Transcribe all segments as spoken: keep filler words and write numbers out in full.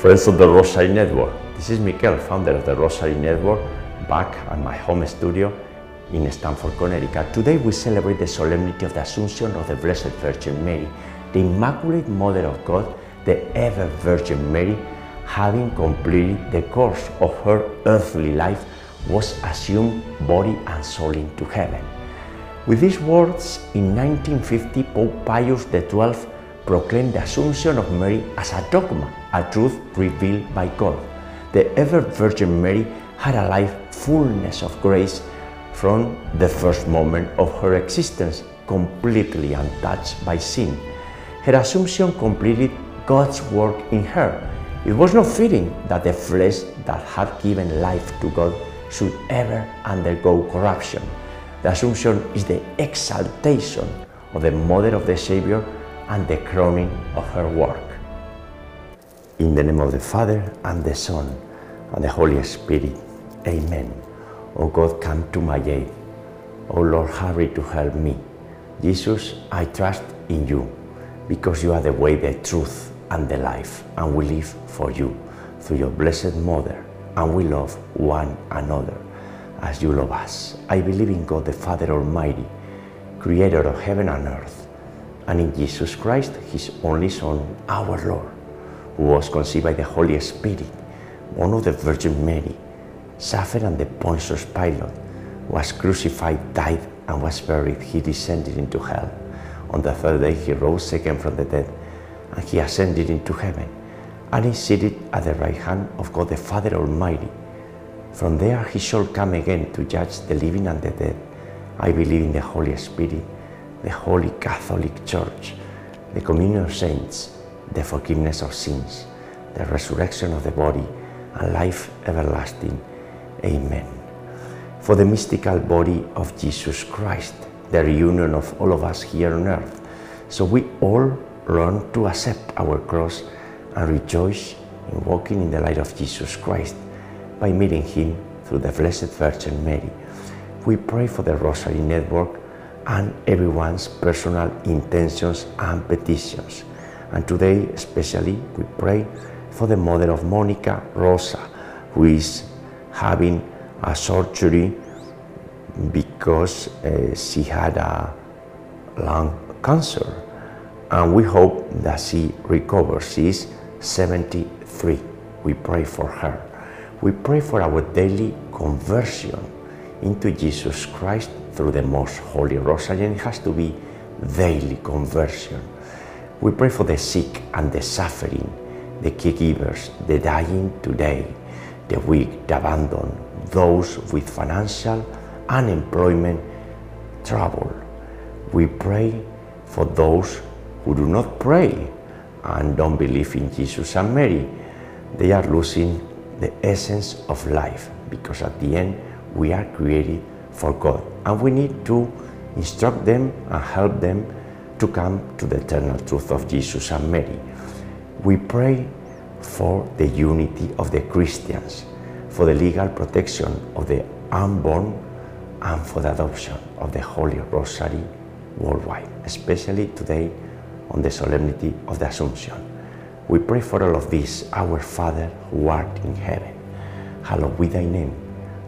Friends of the Rosary Network, this is Mikel, founder of the Rosary Network, back at my home studio in Stamford, Connecticut. Today we celebrate the Solemnity of the Assumption of the Blessed Virgin Mary, the Immaculate Mother of God, the Ever-Virgin Mary, having completed the course of her earthly life, was assumed body and soul into heaven. With these words, in nineteen fifty, Pope Pius the twelfth proclaimed the Assumption of Mary as a dogma, a truth revealed by God. The Ever-Virgin Mary had a life fullness of grace from the first moment of her existence, completely untouched by sin. Her Assumption completed God's work in her. It was not fitting that the flesh that had given life to God should ever undergo corruption. The Assumption is the exaltation of the Mother of the Savior and the crowning of her work. In the name of the Father, and the Son, and the Holy Spirit. Amen. O God, come to my aid. O Lord, hurry to help me. Jesus, I trust in you, because you are the way, the truth, and the life, and we live for you, through your Blessed Mother, and we love one another, as you love us. I believe in God, the Father Almighty, creator of heaven and earth, and in Jesus Christ, his only Son, our Lord, who was conceived by the Holy Spirit, born of the Virgin Mary, suffered under Pontius Pilate, was crucified, died, and was buried. He descended into hell. On the third day he rose again from the dead, and he ascended into heaven, and is seated at the right hand of God the Father Almighty. From there he shall come again to judge the living and the dead. I believe in the Holy Spirit, the Holy Catholic Church, the communion of saints, the forgiveness of sins, the resurrection of the body, and life everlasting. Amen. For the mystical body of Jesus Christ, the reunion of all of us here on earth, so we all learn to accept our cross and rejoice in walking in the light of Jesus Christ by meeting him through the Blessed Virgin Mary. We pray for the Rosary Network and everyone's personal intentions and petitions. And today, especially, we pray for the mother of Monica Rosa, who is having a surgery because uh, she had a lung cancer. And we hope that she recovers. She is seventy-three. We pray for her. We pray for our daily conversion into Jesus Christ through the Most Holy Rosary, and it has to be daily conversion. We pray for the sick and the suffering, the caregivers, the dying today, the weak, the abandoned, those with financial unemployment trouble. We pray for those who do not pray and don't believe in Jesus and Mary. They are losing the essence of life, because at the end we are created for God, and we need to instruct them and help them to come to the eternal truth of Jesus and Mary. We pray for the unity of the Christians, for the legal protection of the unborn, and for the adoption of the Holy Rosary worldwide, especially today on the Solemnity of the Assumption. We pray for all of this. Our Father, who art in heaven, hallowed be thy name.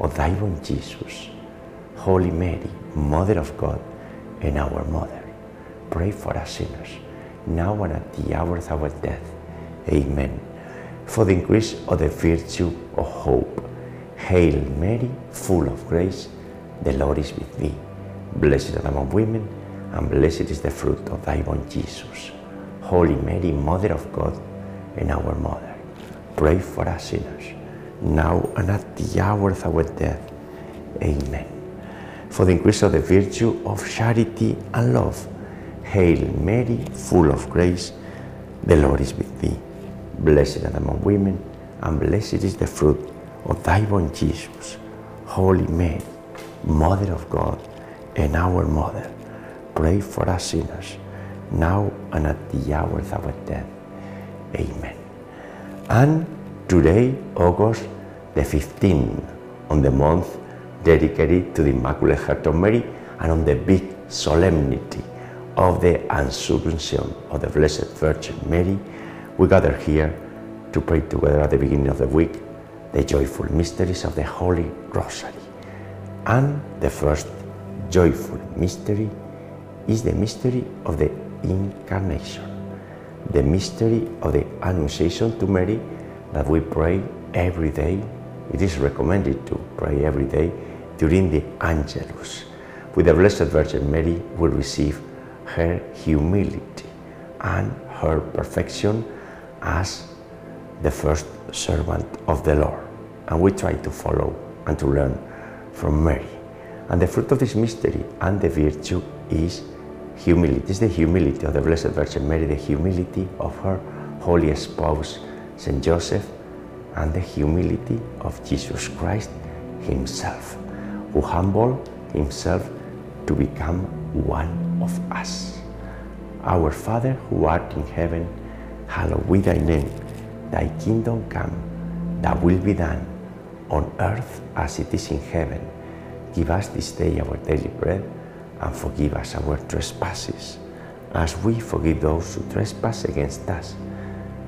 of thy womb, Jesus. Holy Mary, Mother of God, and our Mother, pray for us sinners, now and at the hour of our death. Amen. For the increase of the virtue of hope. Hail Mary, full of grace, the Lord is with thee. Blessed art among women, and blessed is the fruit of thy womb, Jesus. Holy Mary, Mother of God, and our Mother, pray for us sinners, now and at the hour of our death. Amen. For the increase of the virtue of charity and love. Hail Mary, full of grace, the Lord is with thee. Blessed art among women, and blessed is the fruit of thy womb, Jesus. Holy Mary, Mother of God, and our Mother, pray for us sinners, now and at the hour of our death. Amen. And today, August the fifteenth, on the month dedicated to the Immaculate Heart of Mary, and on the big solemnity of the Assumption of the Blessed Virgin Mary, we gather here to pray together at the beginning of the week the joyful mysteries of the Holy Rosary. And the first joyful mystery is the mystery of the Incarnation, the mystery of the Annunciation to Mary that we pray every day. It is recommended to pray every day during the Angelus. With the Blessed Virgin Mary, we receive her humility and her perfection as the first servant of the Lord. And we try to follow and to learn from Mary. And the fruit of this mystery and the virtue is humility. It's the humility of the Blessed Virgin Mary, the humility of her holy spouse, Saint Joseph, and the humility of Jesus Christ himself, who humbled himself to become one of us. Our Father, who art in heaven, hallowed be thy name. Thy kingdom come, thy will be done, on earth as it is in heaven. Give us this day our daily bread, and forgive us our trespasses, as we forgive those who trespass against us.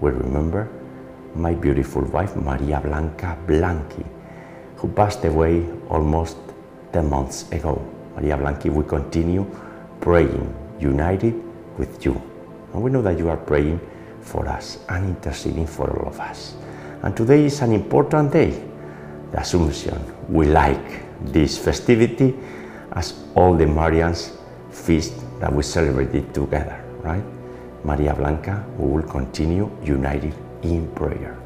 we remember my beautiful wife, Maria Blanca Blanqui, who passed away almost ten months ago. Maria Blanqui, we continue praying, united with you. And we know that you are praying for us and interceding for all of us. And today is an important day, the Assumption. We like this festivity as all the Marians' feast that we celebrated together, right? Maria Blanca, we will continue united in prayer.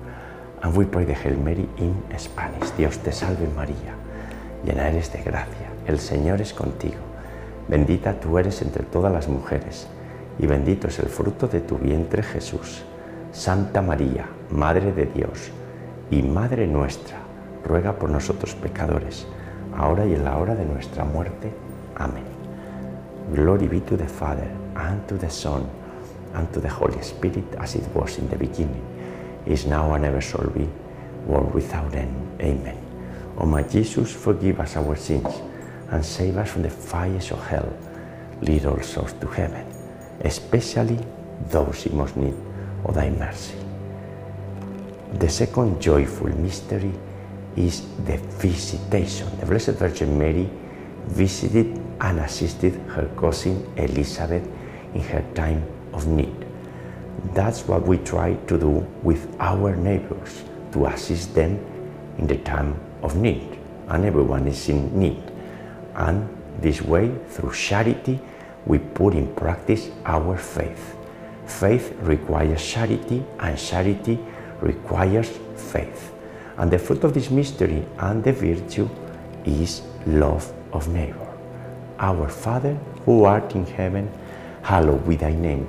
And we pray the Hail Mary in Spanish. Dios te salve María, llena eres de gracia, el Señor es contigo. Bendita tú eres entre todas las mujeres, y bendito es el fruto de tu vientre, Jesús. Santa María, Madre de Dios y Madre nuestra, ruega por nosotros pecadores, ahora y en la hora de nuestra muerte. Amen. Glory be to the Father, and to the Son, and to the Holy Spirit, as it was in the beginning, is now and ever shall be, world without end. Amen. O my Jesus, forgive us our sins, and save us from the fires of hell. Lead all souls to heaven, especially those in most need of thy mercy. The second joyful mystery is the visitation. The Blessed Virgin Mary visited and assisted her cousin Elizabeth in her time of need. That's what we try to do with our neighbors, to assist them in the time of need. And everyone is in need. And this way, through charity, we put in practice our faith. Faith requires charity, and charity requires faith. And the fruit of this mystery and the virtue is love of neighbor. Our Father, who art in heaven, hallowed be thy name.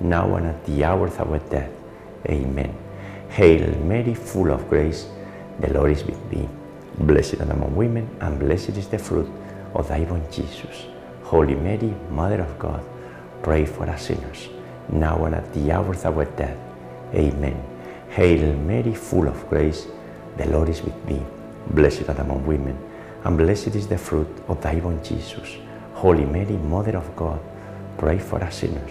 now and at the hour of our death. Amen. Hail Mary, full of grace, the Lord is with thee. Blessed art thou among women, and blessed is the fruit of thy womb, Jesus. Holy Mary, Mother of God, pray for us sinners, now and at the hour of our death. Amen. Hail Mary, full of grace, the Lord is with thee. Blessed art thou among women, and blessed is the fruit of thy womb, Jesus. Holy Mary, Mother of God, pray for us sinners,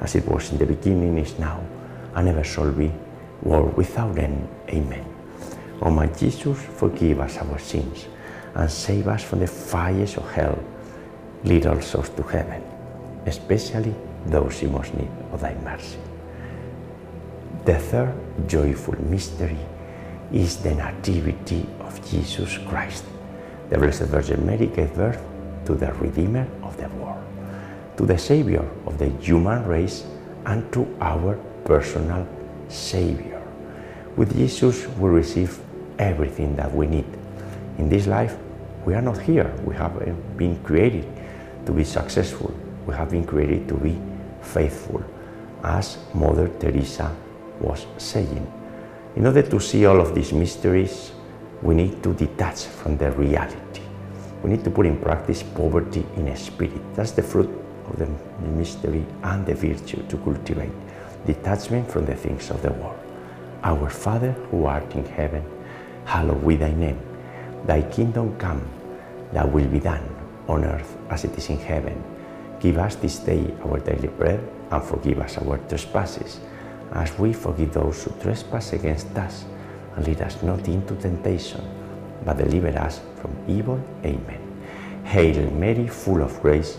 as it was in the beginning, is now, and ever shall be, world without end. Amen. O my Jesus, forgive us our sins, and save us from the fires of hell. Lead all souls to heaven, especially those in most need of thy mercy. The third joyful mystery is the Nativity of Jesus Christ. The Blessed Virgin Mary gave birth to the Redeemer of the world, to the Savior of the human race, and to our personal Savior. With Jesus, we receive everything that we need. In this life, we are not here. We have been created to be successful. We have been created to be faithful, as Mother Teresa was saying. In order to see all of these mysteries, we need to detach from the reality. We need to put in practice poverty in spirit. That's the fruit of the mystery and the virtue to cultivate detachment from the things of the world. Our Father, who art in heaven, hallowed be thy name. Thy kingdom come, thy will be done, on earth as it is in heaven. Give us this day our daily bread, and forgive us our trespasses, as we forgive those who trespass against us. And lead us not into temptation, but deliver us from evil. Amen. Hail Mary, full of grace,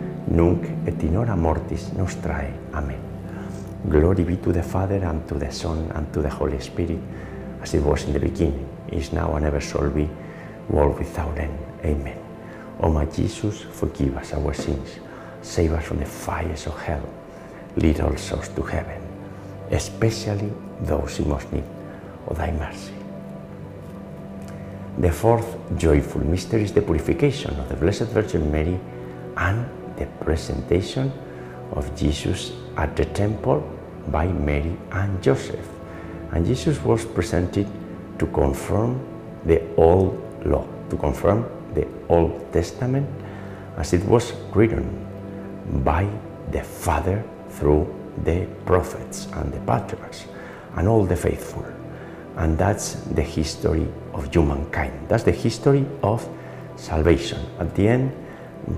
nunc et in hora mortis nostrae. Amen. Glory be to the Father, and to the Son, and to the Holy Spirit, as it was in the beginning, is now, and ever shall be, world without end. Amen. O my Jesus, forgive us our sins, save us from the fires of hell, lead all souls to heaven, especially those in most need of thy mercy. The fourth joyful mystery is the purification of the Blessed Virgin Mary and the presentation of Jesus at the temple by Mary and Joseph. And Jesus was presented to confirm the old law, to confirm the Old Testament as it was written by the Father through the prophets and the patriarchs and all the faithful. And that's the history of humankind. That's the history of salvation. At the end,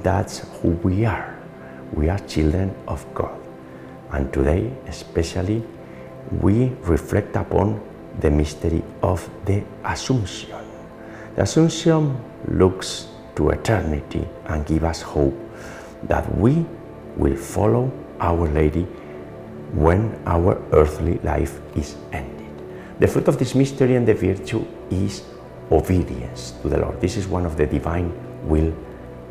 that's who we are. We are children of God. And today, especially, we reflect upon the mystery of the Assumption. The Assumption looks to eternity and gives us hope that we will follow Our Lady when our earthly life is ended. The fruit of this mystery and the virtue is obedience to the Lord. This is one of the divine will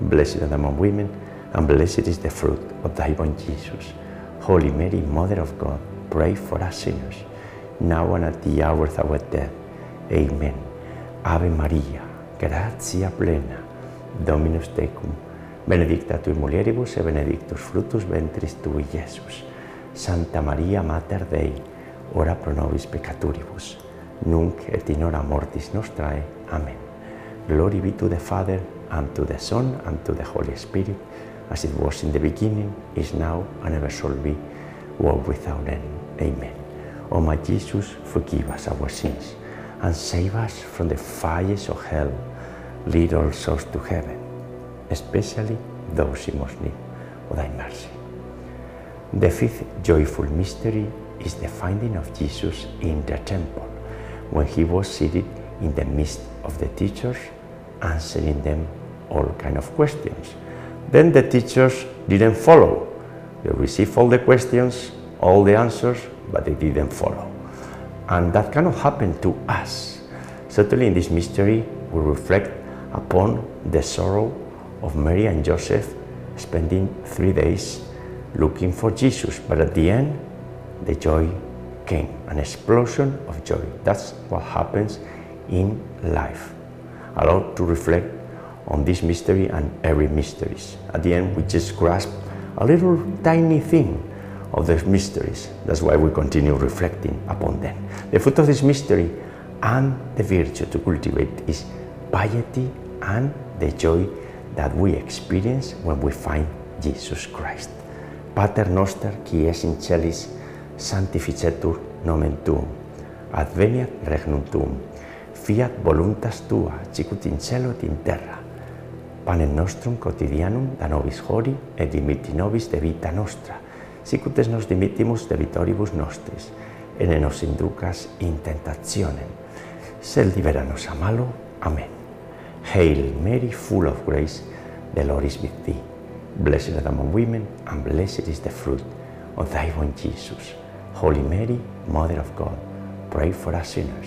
Blessed art thou among women, and blessed is the fruit of thy womb, Jesus. Holy Mary, Mother of God, pray for us sinners, now and at the hour of our death. Amen. Ave Maria, gratia plena, Dominus tecum, benedicta tui mulieribus, et benedictus fructus ventris tui, Iesus. Santa Maria, Mater Dei, ora pro nobis peccatoribus, nunc et in hora mortis nostrae. Amen. Glory be to the Father, and to the Son, and to the Holy Spirit, as it was in the beginning, is now, and ever shall be, world without end. Amen. O my Jesus, forgive us our sins, and save us from the fires of hell. Lead all souls to heaven, especially those in most need of thy mercy. The fifth joyful mystery is the finding of Jesus in the temple, when he was seated in the midst of the teachers, answering them all kind of questions. Then the teachers didn't follow. They received all the questions, all the answers, but they didn't follow. And that kind of happened to us. Certainly in this mystery, we reflect upon the sorrow of Mary and Joseph, spending three days looking for Jesus. But at the end, the joy came, an explosion of joy. That's what happens in life. Allowed to reflect on this mystery and every mysteries. At the end, we just grasp a little tiny thing of the mysteries. That's why we continue reflecting upon them. The fruit of this mystery and the virtue to cultivate is piety and the joy that we experience when we find Jesus Christ. Pater noster qui es in celis, sanctificetur nomen tuum, adveniat regnum tuum, fiat voluntas tua, sicut in cielo et in terra. Panem nostrum quotidianum da nobis hodie, et dimitti nobis de vita nostra, sicut es nos dimittimus debitoribus nostris, et ne nos inducas in tentationem, sed liberanos a malo. Amen. Hail Mary, full of grace, the Lord is with thee. Blessed art thou among women, and blessed is the fruit of thy womb, Jesus. Holy Mary, Mother of God, pray for us sinners,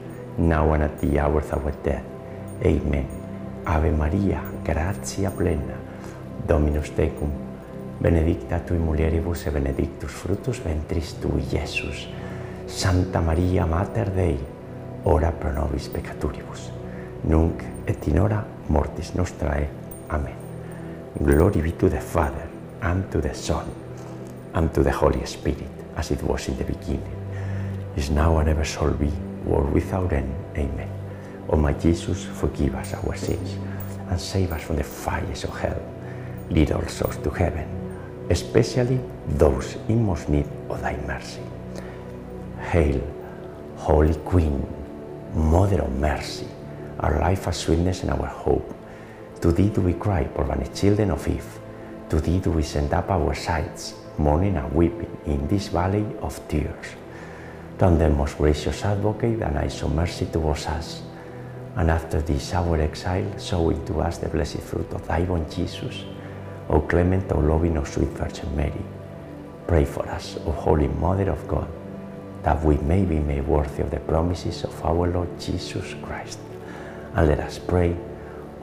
now and at the hour of our death. Amen. Ave Maria, gratia plena, Dominus tecum, benedicta tui mulieribus et benedictus fructus ventris tui, Iesus. Santa Maria, Mater Dei, ora pro nobis peccatoribus, nunc et in hora mortis nostrae. Amen. Glory be to the Father, and to the Son, and to the Holy Spirit, as it was in the beginning, is now and ever shall be, world without end. Amen. O my Jesus, forgive us our sins, and save us from the fires of hell. Lead all souls to heaven, especially those in most need of thy mercy. Hail, Holy Queen, Mother of Mercy, our life, our sweetness, and our hope. To thee do we cry, poor banished children of Eve. To thee do we send up our sighs, mourning and weeping in this valley of tears. Turn then, most gracious Advocate, thine eyes of mercy towards us, and after this our exile, show unto us the blessed fruit of thy womb, Jesus. O clement, O loving, O sweet Virgin Mary, pray for us, O Holy Mother of God, that we may be made worthy of the promises of our Lord Jesus Christ. And let us pray,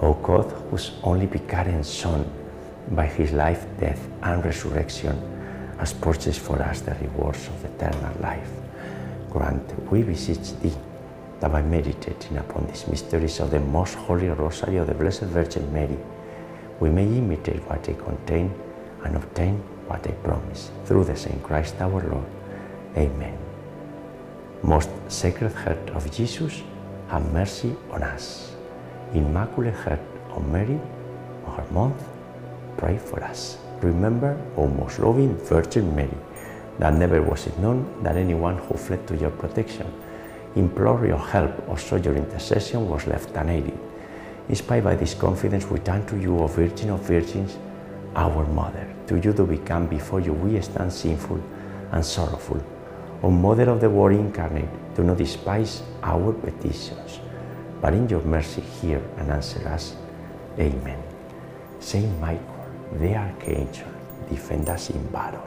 O God, whose only begotten Son, by his life, death, and resurrection, has purchased for us the rewards of eternal life, grant, we beseech thee, that by meditating upon these mysteries of the most holy Rosary of the Blessed Virgin Mary, we may imitate what they contain and obtain what they promise, through the same Christ our Lord. Amen. Most Sacred Heart of Jesus, have mercy on us. Immaculate Heart of Mary, our month, pray for us. Remember, O most loving Virgin Mary, that never was it known that anyone who fled to your protection, implored your help, or sought your intercession was left unaided. Inspired by this confidence, we turn to you, O Virgin of Virgins, our Mother. To you do we come, before you we stand sinful and sorrowful. O Mother of the Word incarnate, do not despise our petitions, but in your mercy hear and answer us. Amen. Saint Michael, the Archangel, defend us in battle.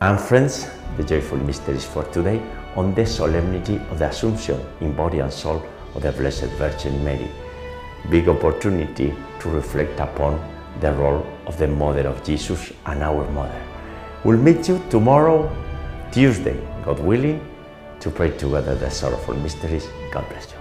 And friends, the joyful mysteries for today on the solemnity of the Assumption in body and soul of the Blessed Virgin Mary. Big opportunity to reflect upon the role of the Mother of Jesus and our Mother. We'll meet you tomorrow, Tuesday, God willing, to pray together the sorrowful mysteries. God bless you.